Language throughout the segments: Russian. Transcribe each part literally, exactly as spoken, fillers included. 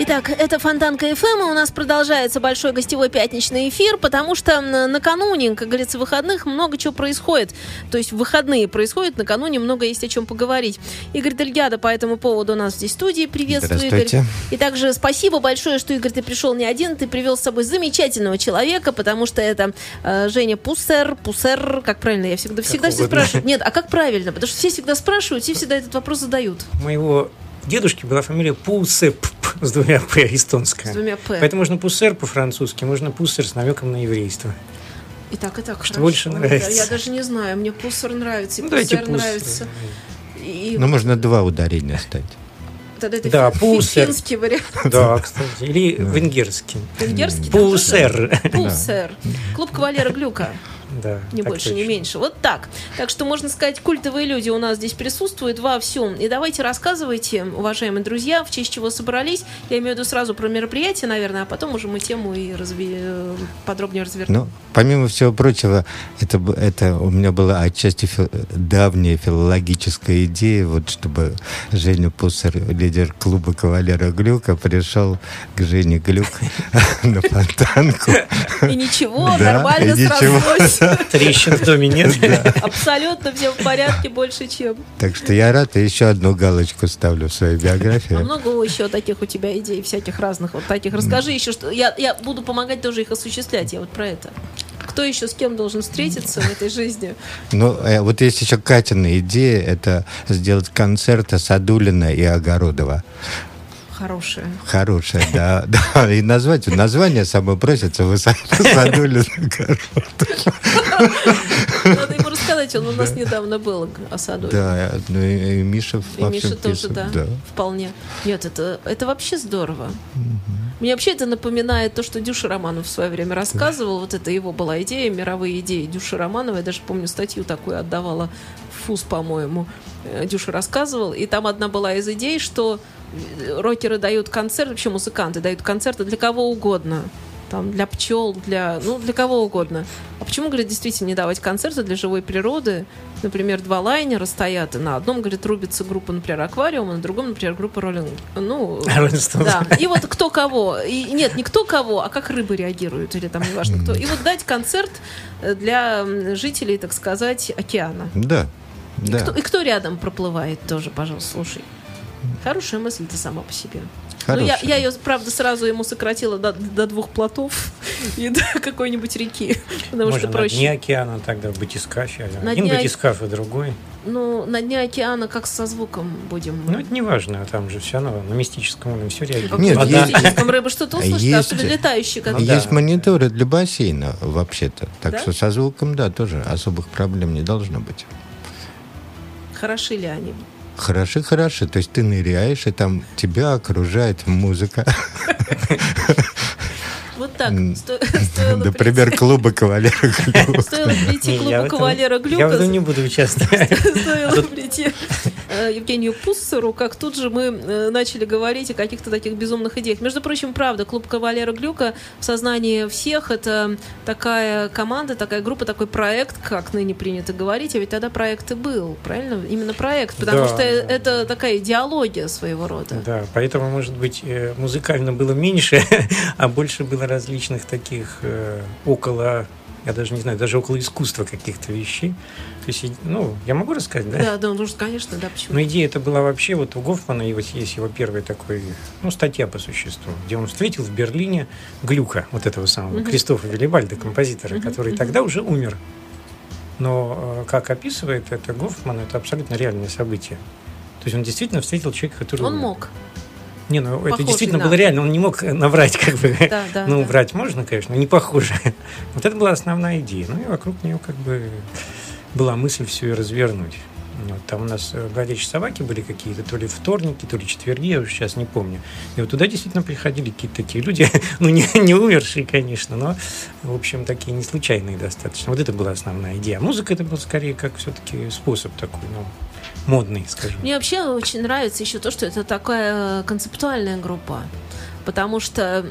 Итак, это Фонтанка.ФМ, и у нас продолжается большой гостевой пятничный эфир, потому что накануне, как говорится, выходных много чего происходит. То есть выходные происходят, накануне много есть о чем поговорить. Игорь Дельгадо по этому поводу у нас здесь в студии. Приветствую, Игорь. И также спасибо большое, что, Игорь, ты пришел не один, ты привел с собой замечательного человека, потому что это э, Женя Пуссер, Пуссер, как правильно, я всегда, всегда все спрашиваю. Нет, а как правильно? Потому что все всегда спрашивают, все всегда этот вопрос задают. Моего дедушки была фамилия Пуссеп. С двумя «п» эстонская. С двумя «п». Поэтому можно «пуссер» по-французски, можно «пуссер» с намеком на еврейство. И так, и так. Что хорошо. Больше нравится? Я, я даже не знаю. Мне «пуссер» нравится, и ну, «пуссер» пуссер. Нравится. И... Ну, можно два ударения оставить. Тогда это да, пуссер. Финский вариант. Да, кстати. Или венгерский. Венгерский? Пуссер. Пуссер. Клуб Кавалера Глюка. Да, не больше, точно. Не меньше. Вот так. Так что, можно сказать, культовые люди у нас здесь присутствуют во всем. И давайте рассказывайте, уважаемые друзья, в честь чего собрались. Я имею в виду сразу про мероприятие, наверное, а потом уже мы тему и разве... подробнее развернем. Ну, помимо всего прочего, это, это у меня была отчасти фил... давняя филологическая идея, вот чтобы Женя Пуссер, лидер клуба Кавалера Глюка, пришел к Жене Глюк на Фонтанку. И ничего, нормально срослось. Трещин в доме нет. Да. Абсолютно все в порядке, больше чем. Так что я рад, и еще одну галочку ставлю в своей биографии. А много еще таких у тебя идей, всяких разных вот таких. Расскажи еще, что я, я буду помогать тоже их осуществлять, я вот про это. Кто еще с кем должен встретиться в этой жизни? Ну, э, вот есть еще Катина идея, это сделать концерты Садулина и Огородова. Хорошая. Хорошая, да. да. И назвать, название само просится, вы Садулин и Огородов. Надо ему рассказать, он у нас недавно был о Садулине. Да, ну и Миша во всем тоже, да, вполне. Нет, это, это вообще здорово. Мне вообще это напоминает то, что Дюша Романов в свое время рассказывал. Вот это его была идея, мировые идеи Дюши Романова. Я даже помню, статью такую отдавала в ФУС, по-моему. Дюша рассказывал. И там одна была из идей, что рокеры дают концерты, вообще музыканты дают концерты для кого угодно. Там, для пчел, для, ну, для кого угодно. А почему, говорит, действительно не давать концерты для живой природы? Например, два лайнера стоят, и на одном, говорит, рубится группа, например, «Аквариум», а на другом, например, группа «Роллинг». Ну, да. И вот кто кого. И, нет, не кто кого, а как рыбы реагируют, или там неважно кто. И вот дать концерт для жителей, так сказать, океана. Да. И, да. Кто, и кто рядом проплывает тоже, пожалуйста, слушай. Хорошая мысль-то сама по себе. Ну, я, я ее, правда, сразу ему сократила до, до двух плотов и до какой-нибудь реки. Потому можно что проще. На дне океана тогда батискаф. Один дня... батискаф и другой. Ну, на дне океана как со звуком будем. Ну, это не важно, там же все равно на мистическом уровне все реагирует. Нет, на мистическом рыба что-то услышит, особенно летающие. Есть мониторы для бассейна вообще-то. Так что со звуком, да, тоже особых проблем не должно быть. Хороши ли они? Хороши, хороши. То есть ты ныряешь, и там тебя окружает музыка. Вот так. Например, клуба Кавалера Глюка. Стоило прийти к клубу Кавалера Глюка. Я в этом не буду участвовать. Стоило прийти Евгению Пуссеру, как тут же мы начали говорить о каких-то таких безумных идеях. Между прочим, правда, клуб Кавалера Глюка в сознании всех — это такая команда, такая группа, такой проект, как ныне принято говорить, а ведь тогда проект и был, правильно? Именно проект, потому да, что да. это такая идеология своего рода. Да, поэтому, может быть, музыкально было меньше, а больше было различных таких около... Я даже не знаю, даже около искусства каких-то вещей. То есть, ну, я могу рассказать, да? Да, да, ну, конечно, да, почему? Но идея это была вообще, вот у Гофмана есть его первая такой, ну, статья по существу, где он встретил в Берлине Глюка, вот этого самого, uh-huh. Кристофа Виллибальда, композитора, uh-huh. который uh-huh. тогда уже умер. Но, как описывает это Гофман, это абсолютно реальное событие. То есть он действительно встретил человека, который... Он мог. Не, ну похоже, это действительно да. было реально, он не мог наврать, как бы. Да, да, ну, да. врать можно, конечно, но не похоже. Вот это была основная идея. Ну и вокруг нее, как бы, была мысль все и развернуть. Вот, там у нас бродячие собаки были какие-то, то ли вторники, то ли четверги, я уже сейчас не помню. И вот туда действительно приходили какие-то такие люди, ну, не, не умершие, конечно, но, в общем, такие не случайные достаточно. Вот это была основная идея. А музыка это был скорее как все-таки способ такой, ну, модный, скажем. Мне вообще очень нравится еще то, что это такая концептуальная группа, потому что...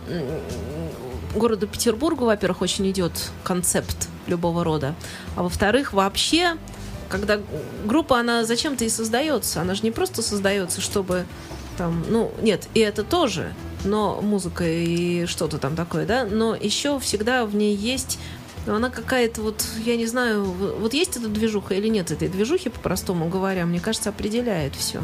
городу Петербургу, во-первых, очень идет концепт любого рода, а во-вторых, вообще, когда группа, она зачем-то и создается, она же не просто создается, чтобы там, ну, нет, и это тоже, но музыка и что-то там такое, да, но еще всегда в ней есть, но она какая-то вот, я не знаю, вот есть эта движуха или нет этой движухи, по-простому говоря, мне кажется, определяет все.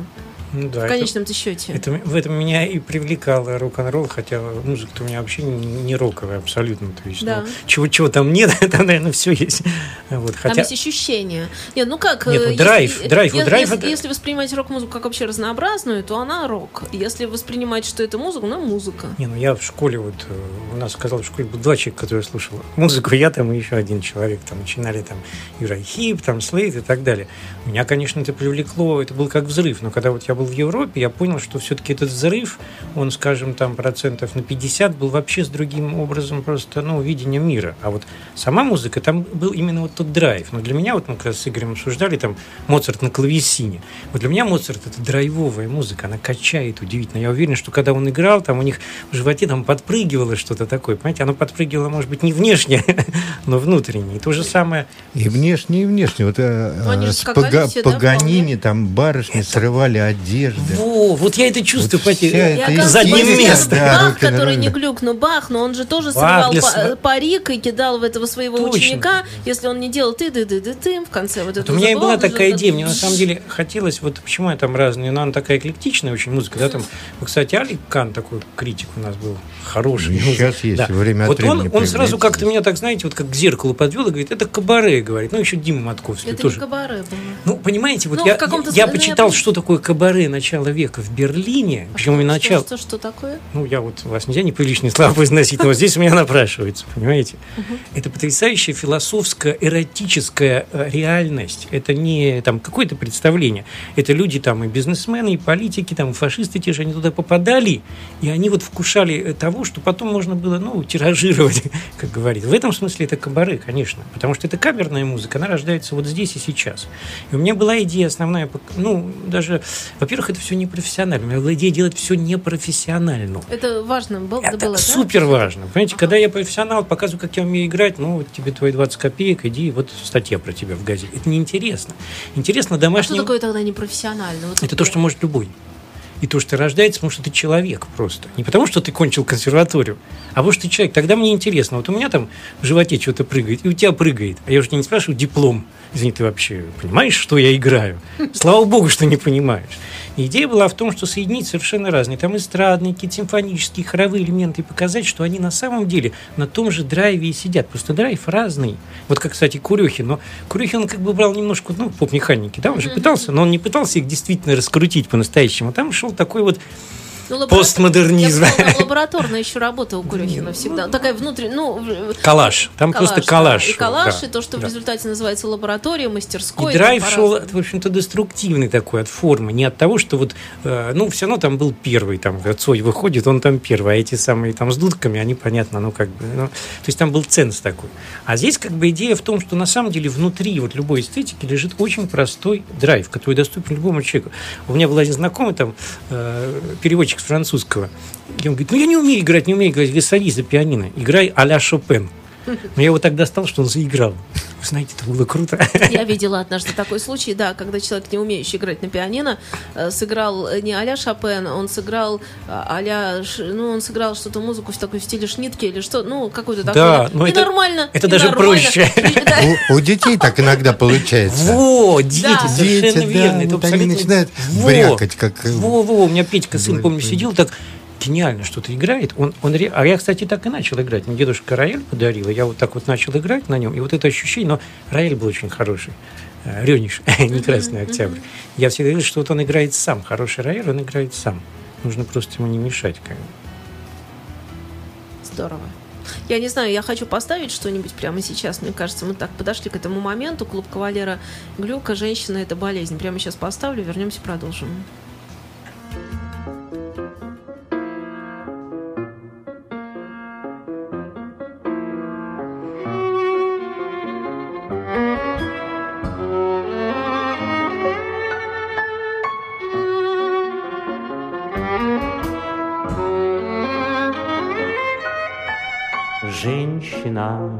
Ну, да, в конечном счете. Это, в этом меня и привлекало рок-н-ролл, хотя музыка-то у меня вообще не, не роковая абсолютно. То есть, да. Ну, чего, чего там нет, там, наверное, все есть. Вот, хотя... Там есть ощущения. Нет, ну как... Нет, ну, если, драйв, если, драйв, если, драйв, если, это... если воспринимать рок-музыку как вообще разнообразную, то она рок. Если воспринимать, что это музыка, ну музыка. Не, ну я в школе, вот у нас оказалось в школе был два человека, которые слушали музыку, я там и еще один человек. Там начинали там Юрай Хип, там Слейд и так далее. Меня, конечно, это привлекло, это был как взрыв, но когда вот я был в Европе, я понял, что все-таки этот взрыв, он, скажем, там процентов на пятьдесят был вообще с другим образом просто, ну, видение мира. А вот сама музыка, там был именно вот тот драйв. Но для меня, вот мы как раз с Игорем обсуждали, там, Моцарт на клавесине. Вот для меня Моцарт — это драйвовая музыка, она качает удивительно. Я уверен, что когда он играл, там у них в животе там подпрыгивало что-то такое, понимаете? Оно подпрыгивало, может быть, не внешне, но внутренне. И то же самое... И внешне, и внешне. Вот с Паганини там барышни срывали одежду. Во, вот я это чувствую вот потерял. За ним место. Бах, который не Глюк, но Бах, но он же тоже Бах, срывал для... парик и кидал в этого своего Точно. ученика, если он не делал ты-ды-ды-ды-ты в конце. Вот вот у меня и была такая идея, этот... мне на самом деле хотелось, вот почему я там разные, она такая эклектичная очень музыка, да, там, кстати, Алик Кан такой критик у нас был, хороший. Сейчас есть, да. Время от времени. Вот он, он сразу как-то меня так, знаете, вот как к зеркалу подвел и говорит, это кабаре, говорит, ну еще Дима Матковский это тоже. Это не кабаре было. Ну, понимаете, вот ну, я, я почитал, я... что такое кабаре начала века в Берлине. А почему что, начало... что, что, что такое? Ну, я вот... У вас нельзя неприличные слова произносить, но здесь у меня напрашивается, понимаете? Uh-huh. Это потрясающая философская, эротическая реальность. Это не там какое-то представление. Это люди там и бизнесмены, и политики, там и фашисты те же, они туда попадали, и они вот вкушали того, что потом можно было, ну, тиражировать, как говорится. В этом смысле это кабары, конечно, потому что это камерная музыка, она рождается вот здесь и сейчас. И у меня была идея основная, ну, даже... Во-первых, это все непрофессионально. У меня была идея делать все непрофессионально. Это важно было, это было, да? Супер важно. Понимаете, ага. Когда я профессионал, показываю, как я умею играть, ну, вот тебе твои двадцать копеек, иди, вот статья про тебя в газете. Это неинтересно. Интересно домашнее... А что такое тогда непрофессионально? Вот это такое... то, что может любой. И то, что ты рождаешься, потому что ты человек просто. Не потому, что ты кончил консерваторию, а потому, что ты человек. Тогда мне интересно. Вот у меня там в животе что-то прыгает, и у тебя прыгает. А я уже тебя не спрашиваю диплом. Извини, ты вообще понимаешь, что я играю? Слава богу, что не понимаешь. И идея была в том, что соединить совершенно разные. Там эстрадные, какие-то симфонические, хоровые элементы. И показать, что они на самом деле на том же драйве и сидят. Просто драйв разный. Вот как, кстати, Курёхин. Но Курёхин, он как бы брал немножко, ну, поп-механики. Да, он же пытался, но он не пытался их действительно раскрутить по-настоящему. Там шел такой вот ну, постмодернизм. Лабораторная еще работа у Курёхина всегда. Ну, такая внутренняя... Ну, калаш. Там калаш, просто калаш. Да. И калаш, да. И то, что да. в результате называется лаборатория, мастерской. И драйв шел, в общем-то, деструктивный такой от формы. Не от того, что вот... Ну, все равно там был первый. Там Цой выходит, он там первый. А эти самые там с дудками, они, понятно, ну, как бы... Ну, то есть там был ценз такой. А здесь как бы идея в том, что на самом деле внутри вот любой эстетики лежит очень простой драйв, который доступен любому человеку. У меня был один знакомый там переводчик с французского. И он говорит, ну я не умею играть, не умею играть. Я говорю, садись за пианино, играй а-ля Шопен. Но я его так достал, что он заиграл. Вы знаете, это было круто. Я видела однажды такой случай, да, когда человек, не умеющий играть на пианино, сыграл не а-ля Шопен, он сыграл а-ля, ну, он сыграл что-то музыку в такой стиле шнитке или что, ну, какой-то такой. Да, но это нормально. Это даже проще. У детей так иногда получается. Во, дети, совершенно верно. Они начинают брякать, как... Во-во, у меня Петька, сын, помню, сидел так... гениально что-то играет. Он, он, а я, кстати, так и начал играть. Мне дедушка Раэль подарил, и я вот так вот начал играть на нем. И вот это ощущение, но Раэль был очень хороший. Ренеш, не Красный Октябрь. Я всегда говорил, что вот он играет сам. Хороший Раэль, он играет сам. Нужно просто ему не мешать. Здорово. Я не знаю, я хочу поставить что-нибудь прямо сейчас. Мне кажется, мы так подошли к этому моменту. Клуб Кавалера Глюка. Женщина – это болезнь. Прямо сейчас поставлю, вернемся, продолжим. женщина,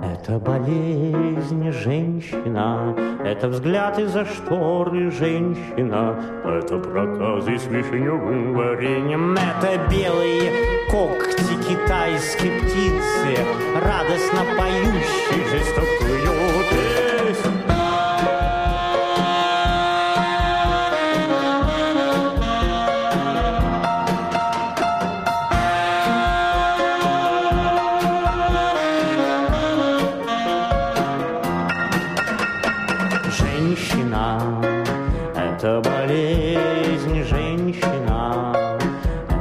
это болезнь, женщина, это взгляд из-за шторы, женщина, это проказы с вишневым вареньем, это белые когти китайской птицы, радостно поющей жестокую песнь.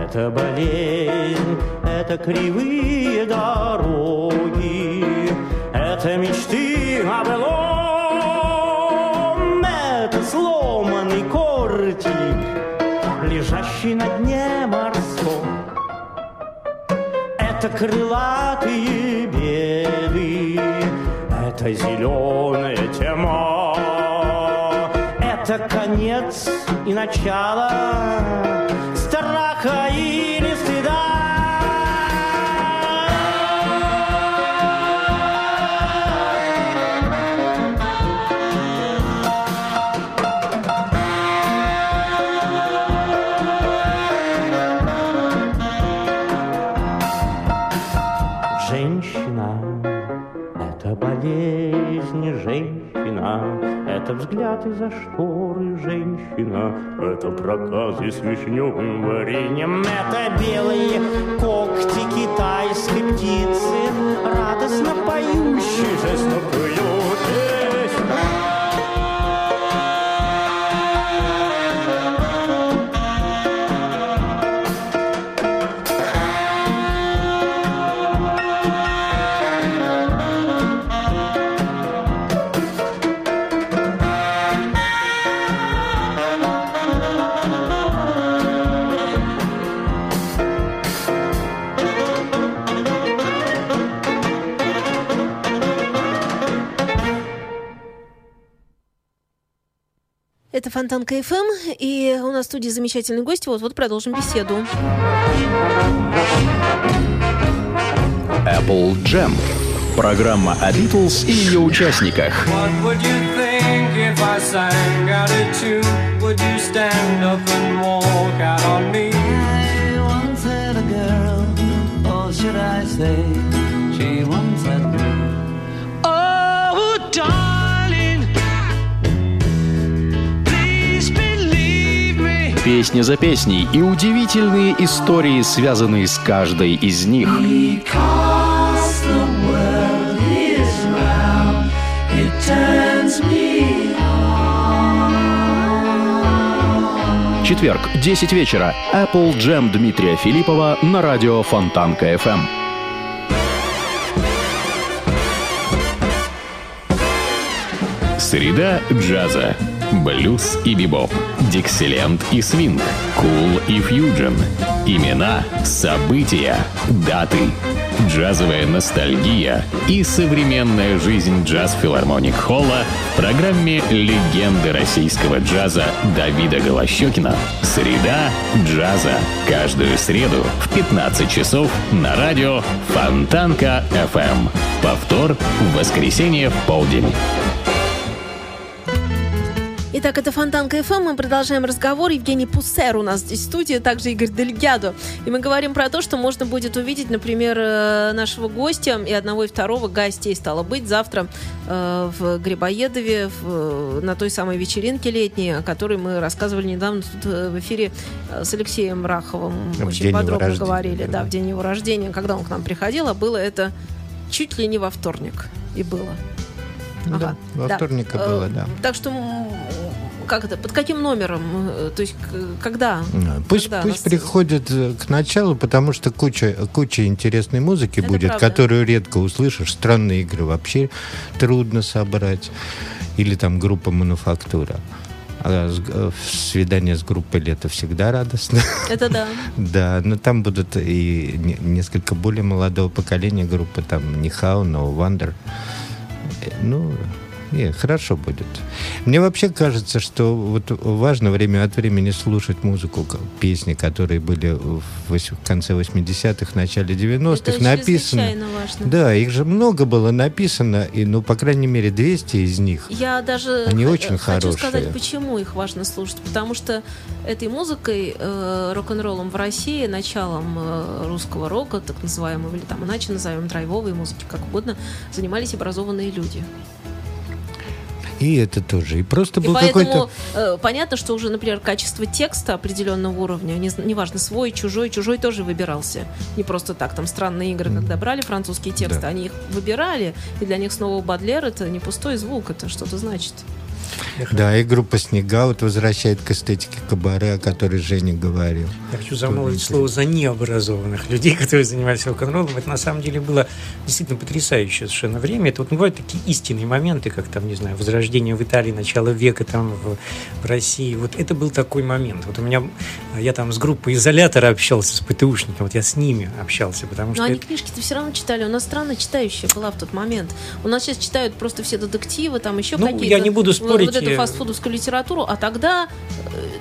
Это болезнь, это кривые дороги, это мечты о былом, это сломанный кортик, лежащий на дне морском, это крылатые беды, это зеленая тьма, это конец и начало. Или стыда. Женщина, это болезнь, женщина. Это взгляд из-за шторы, женщина, это проказы с вишневым вареньем, это белые когти китайской птицы, радостно поющие жестокую песнь. Это Фонтанка.ФМ, и у нас в студии замечательный гость. Вот-вот продолжим беседу. Apple Jam. Программа о Битлз и ее участниках. Песня за песней и удивительные истории, связанные с каждой из них. Четверг, десять вечера. Apple Jam Дмитрия Филиппова на радио Фонтанка.ФМ. Среда джаза. Блюз и бибоп, диксиленд и свинг, кул и фьюжн. Имена, события, даты, джазовая ностальгия и современная жизнь джаз-филармоник Холла в программе «Легенды российского джаза» Давида Голощёкина. Среда джаза. Каждую среду в пятнадцать часов на радио Фонтанка.ФМ. Повтор в воскресенье в полдень. Итак, это Фонтанка.ФМ. Мы продолжаем разговор. Евгений Пуссер у нас здесь в студии, также Игорь Дельгадо. И мы говорим про то, что можно будет увидеть, например, нашего гостя и одного и второго гостей стало быть завтра э, в Грибоедове в, на той самой вечеринке летней, о которой мы рассказывали недавно тут в эфире с Алексеем Раховым. В Очень подробно рождения, говорили, наверное. Да, в день его рождения, когда он к нам приходил, а было это чуть ли не во вторник. И было. Да, ага, во да. вторника э, было, да. Так что, как это, под каким номером? То есть, когда? Пусть, когда пусть нас... приходят к началу, потому что куча, куча интересной музыки это будет, правда. Которую редко услышишь. Странные игры вообще трудно собрать. Или там группа «Мануфактура». А свидание с группой «Лето» всегда радостно. Это да. Да, но там будут и несколько более молодого поколения группы, там «Нихау», «Ноу Вандер». Ну, И хорошо будет. Мне вообще кажется, что вот важно время от времени слушать музыку, песни, которые были в конце восьмидесятых, начале девяностых. Это написано. Важно. Да, их же много было написано, и, ну, по крайней мере, двести из них. Я даже они х- очень хочу хорошие. сказать, почему их важно слушать. Потому что этой музыкой, э, рок-н-роллом в России, началом э, русского рока, так называемого, или там иначе назовем драйвовой музыки, как угодно, занимались образованные люди. И это тоже. И просто был и поэтому, какой-то... Э, понятно, что уже, например, качество текста определенного уровня, не, неважно, свой, чужой, чужой тоже выбирался. Не просто так, там, странные игры, mm. когда брали французские тексты, да. они их выбирали, и для них снова Бодлер — это не пустой звук, это что-то значит. Да, и группа «Снега» вот возвращает к эстетике кабаре, о которой Женя говорил. Я хочу замолвить слово за необразованных людей, которые занимались рок-н-роллом. Это на самом деле было действительно потрясающее совершенно время. Это вот, ну, бывают такие истинные моменты, как там, не знаю, Возрождение в Италии, начало века там в, в России. Вот это был такой момент. Вот у меня, я там с группой «Изолятора» общался, с ПТУшниками, вот я с ними общался, потому Но что... Но они это... книжки-то все равно читали. У нас страна читающая была в тот момент. У нас сейчас читают просто все детективы, там еще ну, какие-то... Ну, я не буду спорить. Вот эту фастфудовскую литературу, а тогда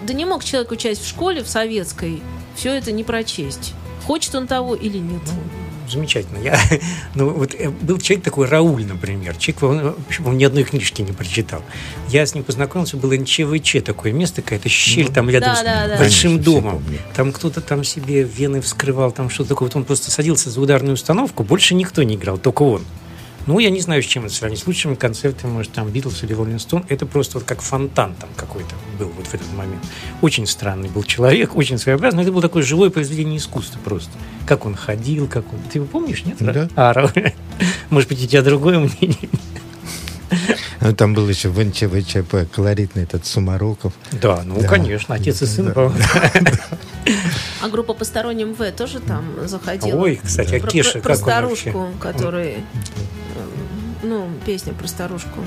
да не мог человек участь в школе, в советской, все это не прочесть. Хочет он того или нет. Замечательно. Я, ну, вот, был человек такой, Рауль, например. Человек, он, он ни одной книжки не прочитал. Я с ним познакомился, было эн че вэ че, такое место, какая-то щель ну, там рядом да, с да, да. большим Конечно, домом. Там кто-то там себе вены вскрывал, там что-то такое. Вот он просто садился за ударную установку, больше никто не играл, только он. Ну, я не знаю, с чем это сравнить. С лучшими концертами, может, там, Битлз или Роллинг Стоун. Это просто вот как фонтан там какой-то был вот в этот момент. Очень странный был человек, очень своеобразный. Это было такое живое произведение искусства просто. Как он ходил, как он... Ты его помнишь, нет? Да. А, Рауль, может быть, у тебя другое мнение? Ну, там был еще в эн че вэ че пэ колоритный этот Сумароков. Да, ну, да. конечно, отец и сын, да. по-моему. А группа «Посторонним В» тоже там заходила. Ой, кстати, а Кеша, как он вообще? Про старушку, который... Ну, песня про старушку.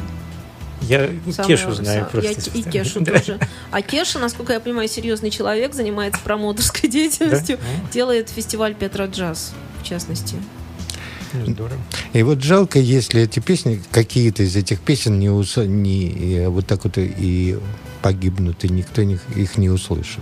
Я Самую, Кешу знаю просто. Я и Кешу тоже. А Кеша, насколько я понимаю, серьезный человек, занимается промоутерской деятельностью, да? делает фестиваль «Петро Джаз», в частности. Здорово. И вот жалко, если эти песни, какие-то из этих песен не, ус... не вот так вот и погибнут, и никто их не услышит.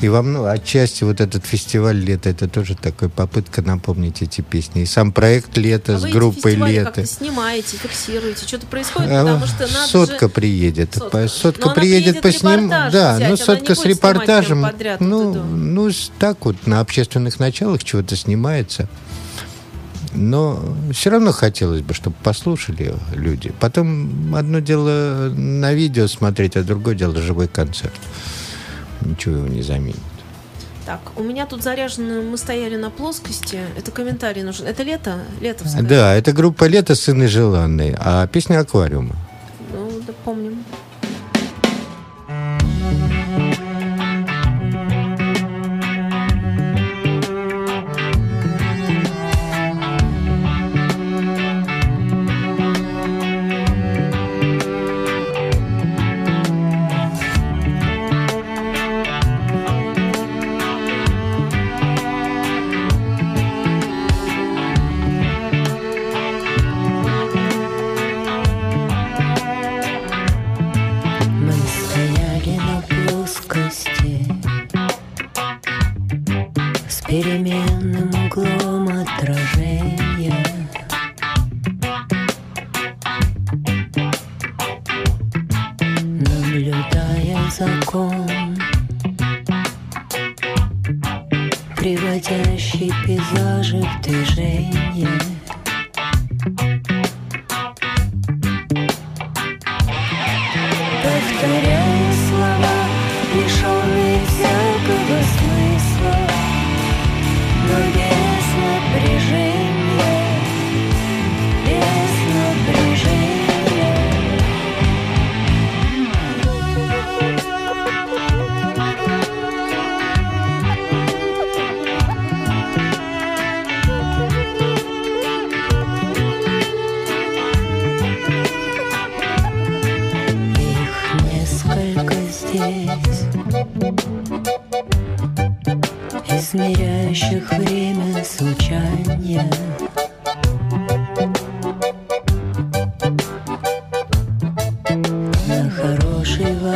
И во многом, отчасти вот этот фестиваль «Лето» — это тоже такая попытка напомнить эти песни. И сам проект «Лето» а с группой «Лето». Как-то снимаете, фиксируете, что-то происходит, а потому что надо Сотка же... приедет. Сотка, сотка приедет, приедет по сниму. Да, взять, ну Сотка с репортажем. Подряд, ну, ну, так вот, на общественных началах чего-то снимается. Но все равно хотелось бы, чтобы послушали люди. Потом одно дело на видео смотреть, а другое дело живой концерт. Ничего его не заменит. Так, у меня тут заряжено «Мы стояли на плоскости». Это комментарий нужен. Это «Лето»? «Летовская». Да, это группа «Лето», «Сын и желанный». А песня «Аквариума». Ну, да, помним.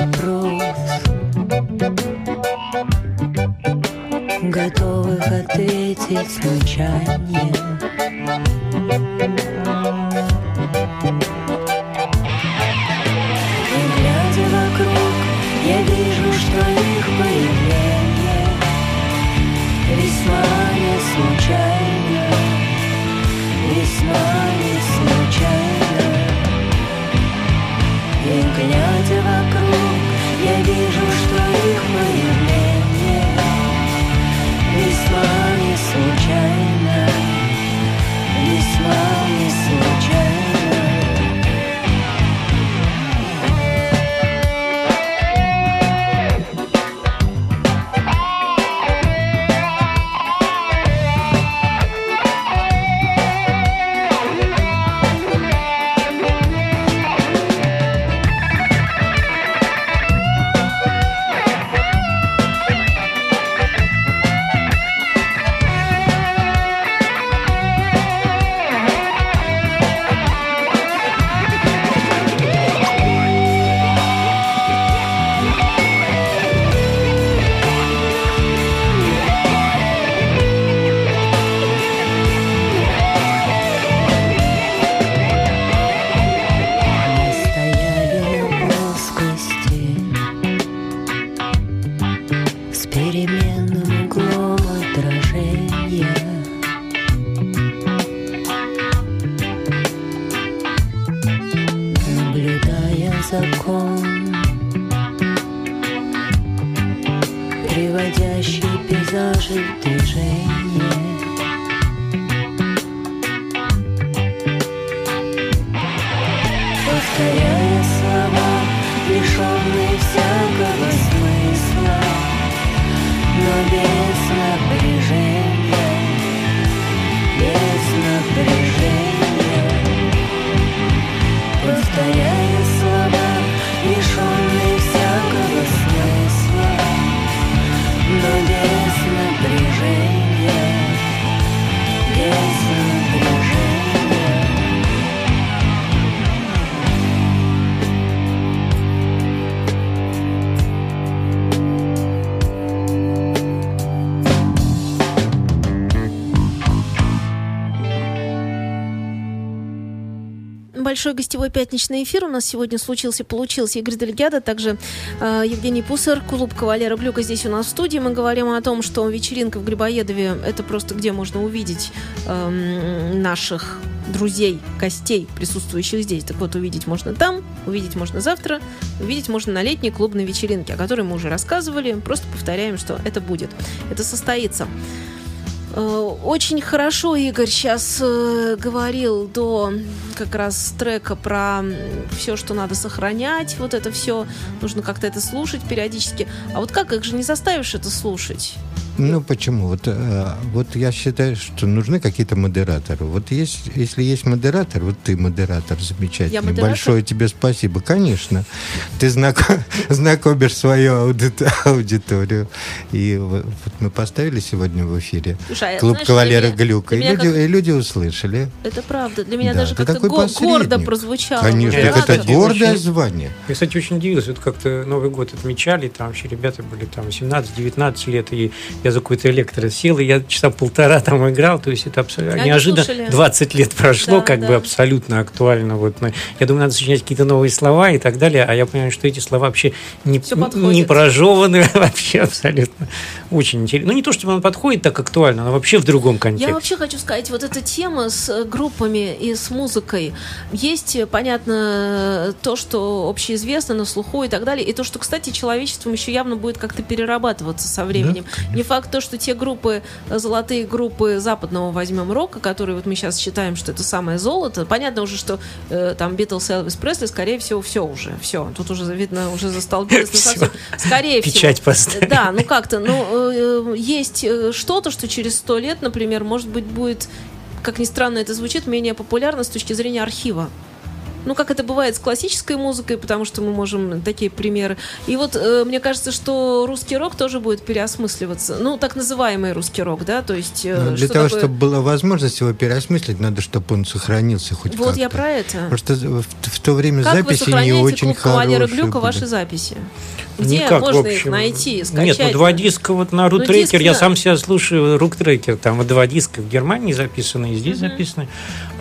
вопрос, готовых ответить молчанием. И глядя вокруг, я вижу, что их появление весьма не случайно, весьма не случайно. И глядя вокруг, я вижу, что их появление весьма не случайно, весьма не случайно. Большой гостевой пятничный эфир у нас сегодня случился, получился. Игорь Дельгадо, также э, Евгений Пуссер, клуб «Кавалера Глюка» здесь у нас в студии. Мы говорим о том, что вечеринка в Грибоедове – это просто где можно увидеть э, наших друзей, гостей, присутствующих здесь. Так вот, увидеть можно там, увидеть можно завтра, увидеть можно на летней клубной вечеринке, о которой мы уже рассказывали. Просто повторяем, что это будет, это состоится. Очень хорошо Игорь сейчас э, говорил до как раз трека про все, что надо сохранять, вот это все, нужно как-то это слушать периодически. А вот как, их же не заставишь это слушать? Ну почему? Вот, э, вот я считаю, что нужны какие-то модераторы. Вот есть, если есть модератор, вот ты модератор замечательный. Я модератор? Большое тебе спасибо, конечно. Ты знаком, знакомишь свою ауди- аудиторию. И вот мы поставили сегодня в эфире клуб «Кавалера Глюка». И люди, как... и люди услышали. Это правда. Для меня да, даже как-то го- гордо прозвучало. Конечно, я, это кстати, гордое очень... звание. Я, кстати, очень удивился. Вот как-то Новый год отмечали, там вообще ребята были там семнадцать-девятнадцать лет, и я за какой-то электро сел, и я часа полтора там играл, то есть это абсолютно неожиданно. Слушали. двадцать лет прошло, да, как да. бы абсолютно актуально. Вот. Я думаю, надо сочинять какие-то новые слова и так далее, а я понимаю, что эти слова вообще не, не прожеваны вообще абсолютно. Очень интересно. Ну, не то, чтобы он подходит так актуально, но вообще в другом контексте. Я вообще хочу сказать, вот эта тема с группами и с музыкой. Есть, понятно, то, что общеизвестно, на слуху и так далее, и то, что, кстати, человечеством еще явно будет как-то перерабатываться со временем. Да. Не факт то, что те группы, золотые группы западного, возьмем, рока, которые вот мы сейчас считаем, что это самое золото. Понятно уже, что э, там Битлз, Элвис Пресли, скорее всего, все уже. Все. Тут уже, видно, уже застолбилось. Скорее всего. Печать поставили. Да, ну как-то. Ну, э, есть что-то, что через сто лет, например, может быть, будет, как ни странно это звучит, менее популярно с точки зрения архива. ну, как это бывает с классической музыкой, потому что мы можем такие примеры. И вот э, мне кажется, что русский рок тоже будет переосмысливаться. Ну, так называемый русский рок, да, то есть... Э, ну, для что того, такое... чтобы была возможность его переосмыслить, надо, чтобы он сохранился хоть вот как-то. Вот я про это. Просто в, в то время как записи не очень хорошие. Как вы сохраняете клуб «Кавалера Глюка» ваши записи? Где никак, можно их найти, скачать? Нет, ну, два диска вот на рутрекер, ну, я да. сам себя слушаю, рутрекер, там вот два диска в Германии записаны и здесь mm-hmm. записаны.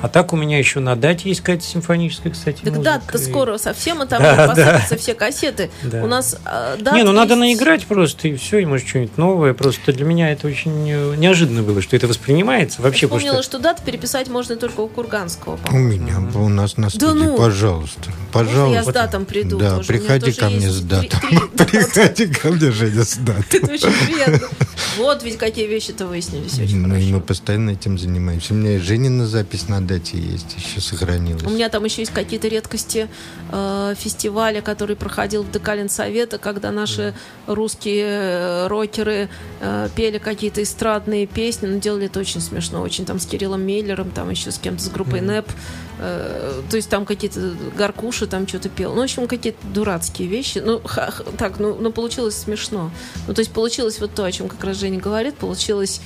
А так у меня еще на дате есть какая-то симфоническая, кстати, так музыка. Так дата-то и... скоро совсем, а там да, посадятся да. все кассеты. Да. У нас э, дата Не, ну есть... надо наиграть просто, и все, и может что-нибудь новое. Просто для меня это очень неожиданно было, что это воспринимается. Вообще, я вспомнила, что... что дату переписать можно только у Курганского. По-моему. У меня, mm-hmm. у нас на студии, да ну, пожалуйста. Пожалуйста. Я с датом приду. Да, тоже. Приходи ко мне с датом. Три, три... Приходи ко мне, Женя, с датом. Это очень приятно. Вот ведь какие вещи-то выяснились. Ну и мы постоянно этим занимаемся. У меня и Женина запись на дате есть, еще сохранилась. У меня там еще есть какие-то редкости э, фестиваля, который проходил в Декалинсовета, когда наши да. русские рокеры э, пели какие-то эстрадные песни, но делали это очень смешно, очень там с Кириллом Мейлером, там еще с кем-то с группой mm-hmm. НЭП, э, то есть там какие-то Горкуши там что-то пел, ну в общем какие-то дурацкие вещи, ну ха, ха, так, ну, ну получилось смешно, ну то есть получилось вот то, о чем как раз Женя говорит, получилось,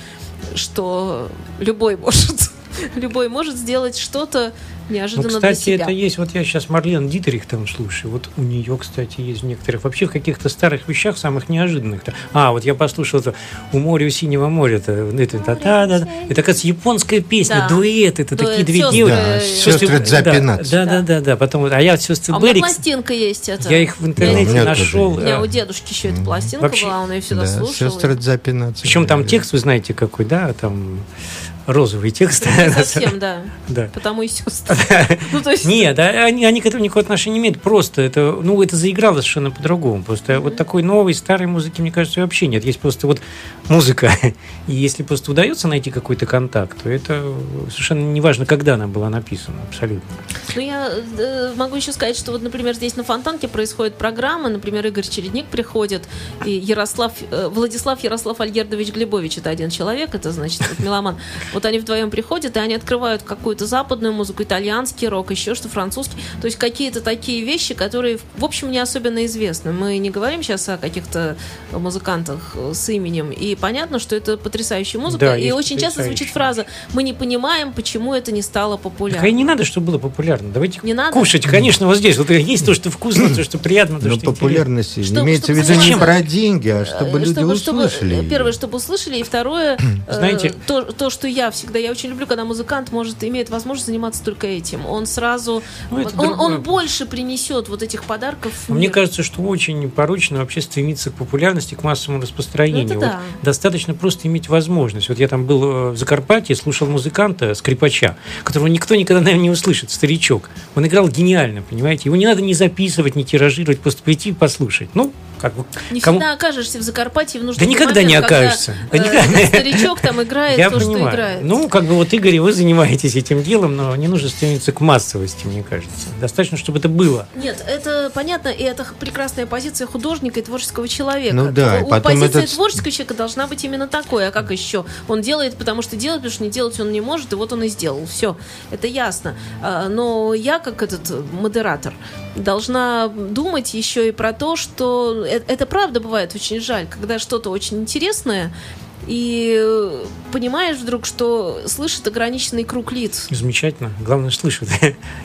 что любой может Любой может сделать что-то неожиданно, ну, кстати, для себя. Кстати, это есть. Вот я сейчас Марлен Дитрих там слушаю. Вот у нее, кстати, есть в некоторых, вообще в каких-то старых вещах, самых неожиданных. А, вот я послушал это «У моря, у синего моря». Это, это, это, да, да, да. это как раз японская песня, да. дуэт. Это дуэт, такие две девушки. Да, сестры Дзапинат. Да, да, да, да. Потом, а я сестры а Берикс. А у меня пластинка есть это. Я их в интернете да, нашел. У меня у дедушки еще эта пластинка вообще, была, он ее всегда да, слушал. Сестры Дзапинат. Причем там текст, вы знаете, какой, да, там... розовый текст. Не совсем, да. да. Потому и сестры. ну, то есть... Нет, они, они к этому никакого отношения не имеют. Просто это, ну, это заиграло совершенно по-другому. Просто mm-hmm. вот такой новой, старой музыки, мне кажется, вообще нет. Есть просто вот музыка. И если просто удается найти какой-то контакт, то это совершенно неважно, когда она была написана. Абсолютно. Ну, я э, могу еще сказать, что вот, например, здесь на Фонтанке происходит программа. Например, Игорь Чередник приходит. И Ярослав, э, Владислав Ярослав Альгердович Глебович, это один человек, это значит вот, меломан. Вот они вдвоем приходят, и они открывают какую-то западную музыку, итальянский рок, еще что, французский. То есть какие-то такие вещи, которые, в общем, не особенно известны. Мы не говорим сейчас о каких-то музыкантах с именем. И понятно, что это потрясающая музыка. Да, и очень часто звучит фраза «Мы не понимаем, почему это не стало популярно». Так, и не надо, чтобы было популярно. Давайте не надо? Кушать. Конечно, вот здесь вот есть то, что вкусно, то, что приятно, то, но что популярность интересно. Чтобы, имеется в виду не про деньги, а чтобы люди чтобы, услышали. Чтобы, первое, чтобы услышали, и второе, знаете, то, то, что я всегда, я очень люблю, когда музыкант может, имеет возможность заниматься только этим. Он сразу, ну, он, он больше принесет вот этих подарков. Мне кажется, что очень порочно вообще стремиться к популярности, к массовому распространению. Ну, вот да. Достаточно просто иметь возможность. Вот я там был в Закарпатье, слушал музыканта, скрипача, которого никто никогда, наверное, не услышит, старичок. Он играл гениально, понимаете? Его не надо ни записывать, ни тиражировать, просто прийти и послушать. Ну, как бы... Не кому... всегда окажешься в Закарпатье в нужный момент. Да никогда момент, не окажешься. Когда, э, старичок там играет я то, понимаю. Что играет. Ну, как бы вот, Игорь, вы занимаетесь этим делом, но не нужно стремиться к массовости, мне кажется. Достаточно, чтобы это было. Нет, это понятно, и это прекрасная позиция художника и творческого человека. Ну да, у позиции этот... творческого человека должна быть именно такой. А как еще? Он делает, потому что делает, потому что не делать он не может, и вот он и сделал. Все, это ясно. Но я, как этот модератор, должна думать еще и про то, что... Это правда бывает очень жаль, когда что-то очень интересное... И понимаешь вдруг, что слышит ограниченный круг лиц. Замечательно. Главное, слышит.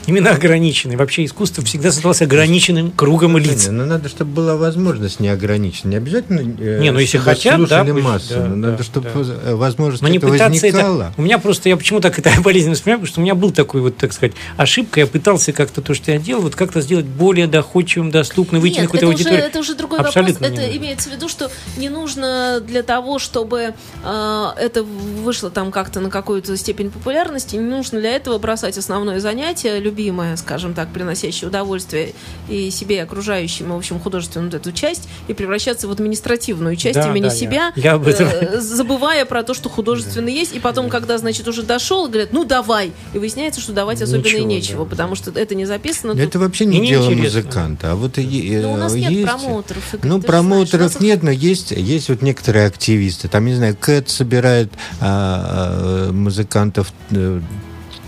Именно ограниченный. Вообще искусство всегда создалось ограниченным кругом лиц. Но надо, чтобы была возможность неограниченная. Не обязательно не, ну, если хотят, слушали да, массу. Да, надо, да, чтобы да. возможность но этого возникала. Это... У меня просто, я почему так это болезненно вспоминаю, потому что у меня был такой, вот, так сказать, ошибка. Я пытался как-то то, что я делал, вот как-то сделать более доходчивым, доступным, выйти на какую-то уже, аудиторию. Это уже другой абсолютно вопрос. Это имеется в виду, что не нужно для того, чтобы это вышло там как-то на какую-то степень популярности, не нужно для этого бросать основное занятие, любимое, скажем так, приносящее удовольствие и себе, и окружающим, и, в общем, художественную вот эту часть, и превращаться в административную часть да, имени да, себя, я. Я об этом... э, забывая про то, что художественное да. есть, и потом, да. когда, значит, уже дошел, говорят, ну, давай, и выясняется, что давать особенно ничего, и нечего, да. потому что это не записано. Тут... Это вообще не, не дело интересно. Музыканта. А вот и, и, но у нас есть... нет промоутеров. Ну, промоутеров знаешь, нет, но есть, есть вот некоторые активисты, там не знаю, Кэт собирает а, а, музыкантов...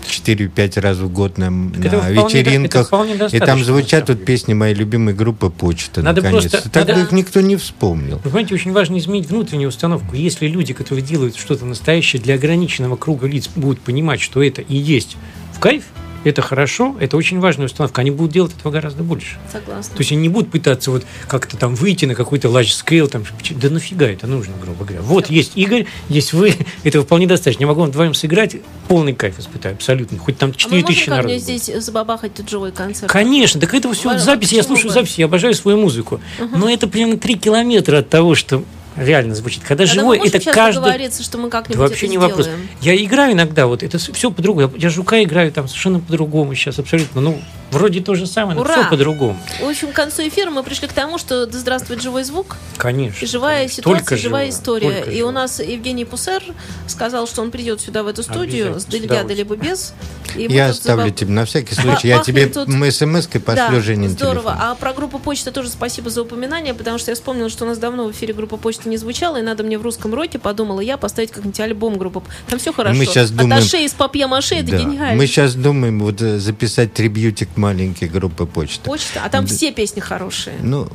четыре-пять раз в год на, на вечеринках. И там звучат вот песни моей любимой группы «Почта», надо наконец. Просто, так надо... бы их никто не вспомнил. Вы понимаете, очень важно изменить внутреннюю установку. Если люди, которые делают что-то настоящее для ограниченного круга лиц, будут понимать, что это и есть в кайф, это хорошо, это очень важная установка. Они будут делать этого гораздо больше. Согласна. То есть они не будут пытаться вот как-то там выйти на какой-то large-scale. Там, да нафига это нужно, грубо говоря. Вот да. Есть Игорь, есть вы. Этого вполне достаточно. Я могу вам вдвоем сыграть, полный кайф испытаю, абсолютно. Хоть там четыре тысячи народу. А мы можем как-нибудь здесь забабахать тут живой концерт? Конечно, так это все записи. Я слушаю записи, я обожаю свою музыку. Угу. Но это примерно три километра от того, что... реально звучит. Когда, когда живой, это каждый... что мы как-нибудь да, вообще это не сделаем. Вопрос. Я играю иногда, вот это все по-другому. Я жука играю там совершенно по-другому сейчас, абсолютно. Ну, вроде то же самое, но все по-другому. В общем, к концу эфира мы пришли к тому, что да здравствует живой звук. Конечно. И живая ситуация, только живая история. Только и живая. У нас Евгений Пуссер сказал, что он придет сюда в эту студию с Дельгадо либо без. И я оставлю забав... тебе на всякий случай. Я тебе тут... смс-кой пошлю, да, Женин. Здорово. Телефон. А про группу «Почта» тоже спасибо за упоминание, потому что я вспомнила, что у нас давно в эфире группа «Почта» не звучало, и надо мне в русском роке, подумала я, поставить как-нибудь альбом группы. Там все хорошо. Мы сейчас думаем... Аташе из папье-маше, это да. Гениально. Мы сейчас думаем вот записать трибьютик маленькой группы «Почта». «Почта», а там да. Все песни хорошие. Ну,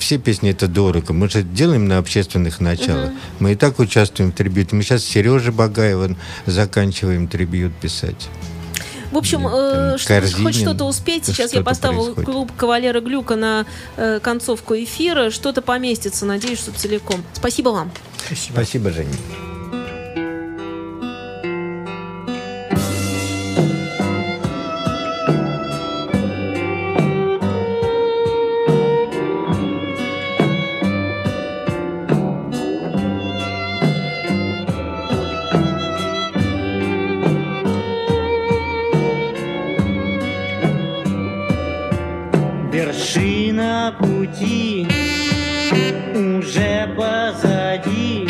все песни это дорого. Мы же делаем на общественных началах. Угу. Мы и так участвуем в трибьюте. Мы сейчас Сережа Багаева заканчиваем трибьют писать. В общем, э, что, хоть что-то успеть. Сейчас что-то я поставила происходит. Клуб «Кавалера Глюка» на э, концовку эфира. Что-то поместится, надеюсь, что целиком. Спасибо вам. Спасибо, Спасибо Женя. Пути уже позади,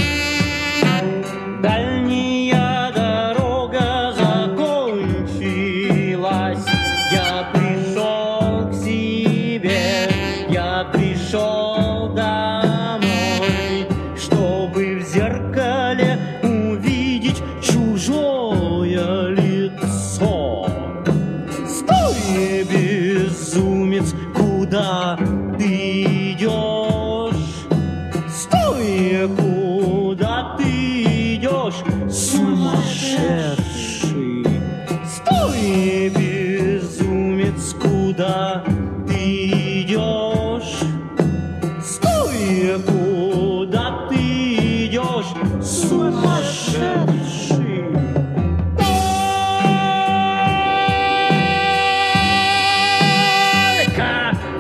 дальняя дорога закончилась. Я пришел к себе, я пришел домой, чтобы в зеркале увидеть чужое лицо. Стой, безумец, куда? Куда ты идешь? Стой, куда ты идешь? Сумасшедший! Только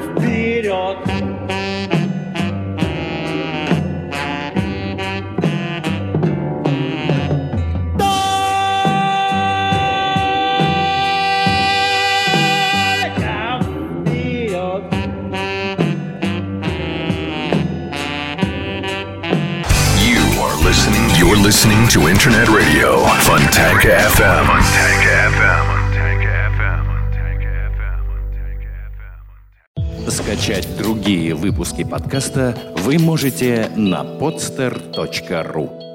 вперед! You're listening to Internet Radio, Фонтанка.эф эм. Скачать другие выпуски подкаста вы можете на подстер точка ру.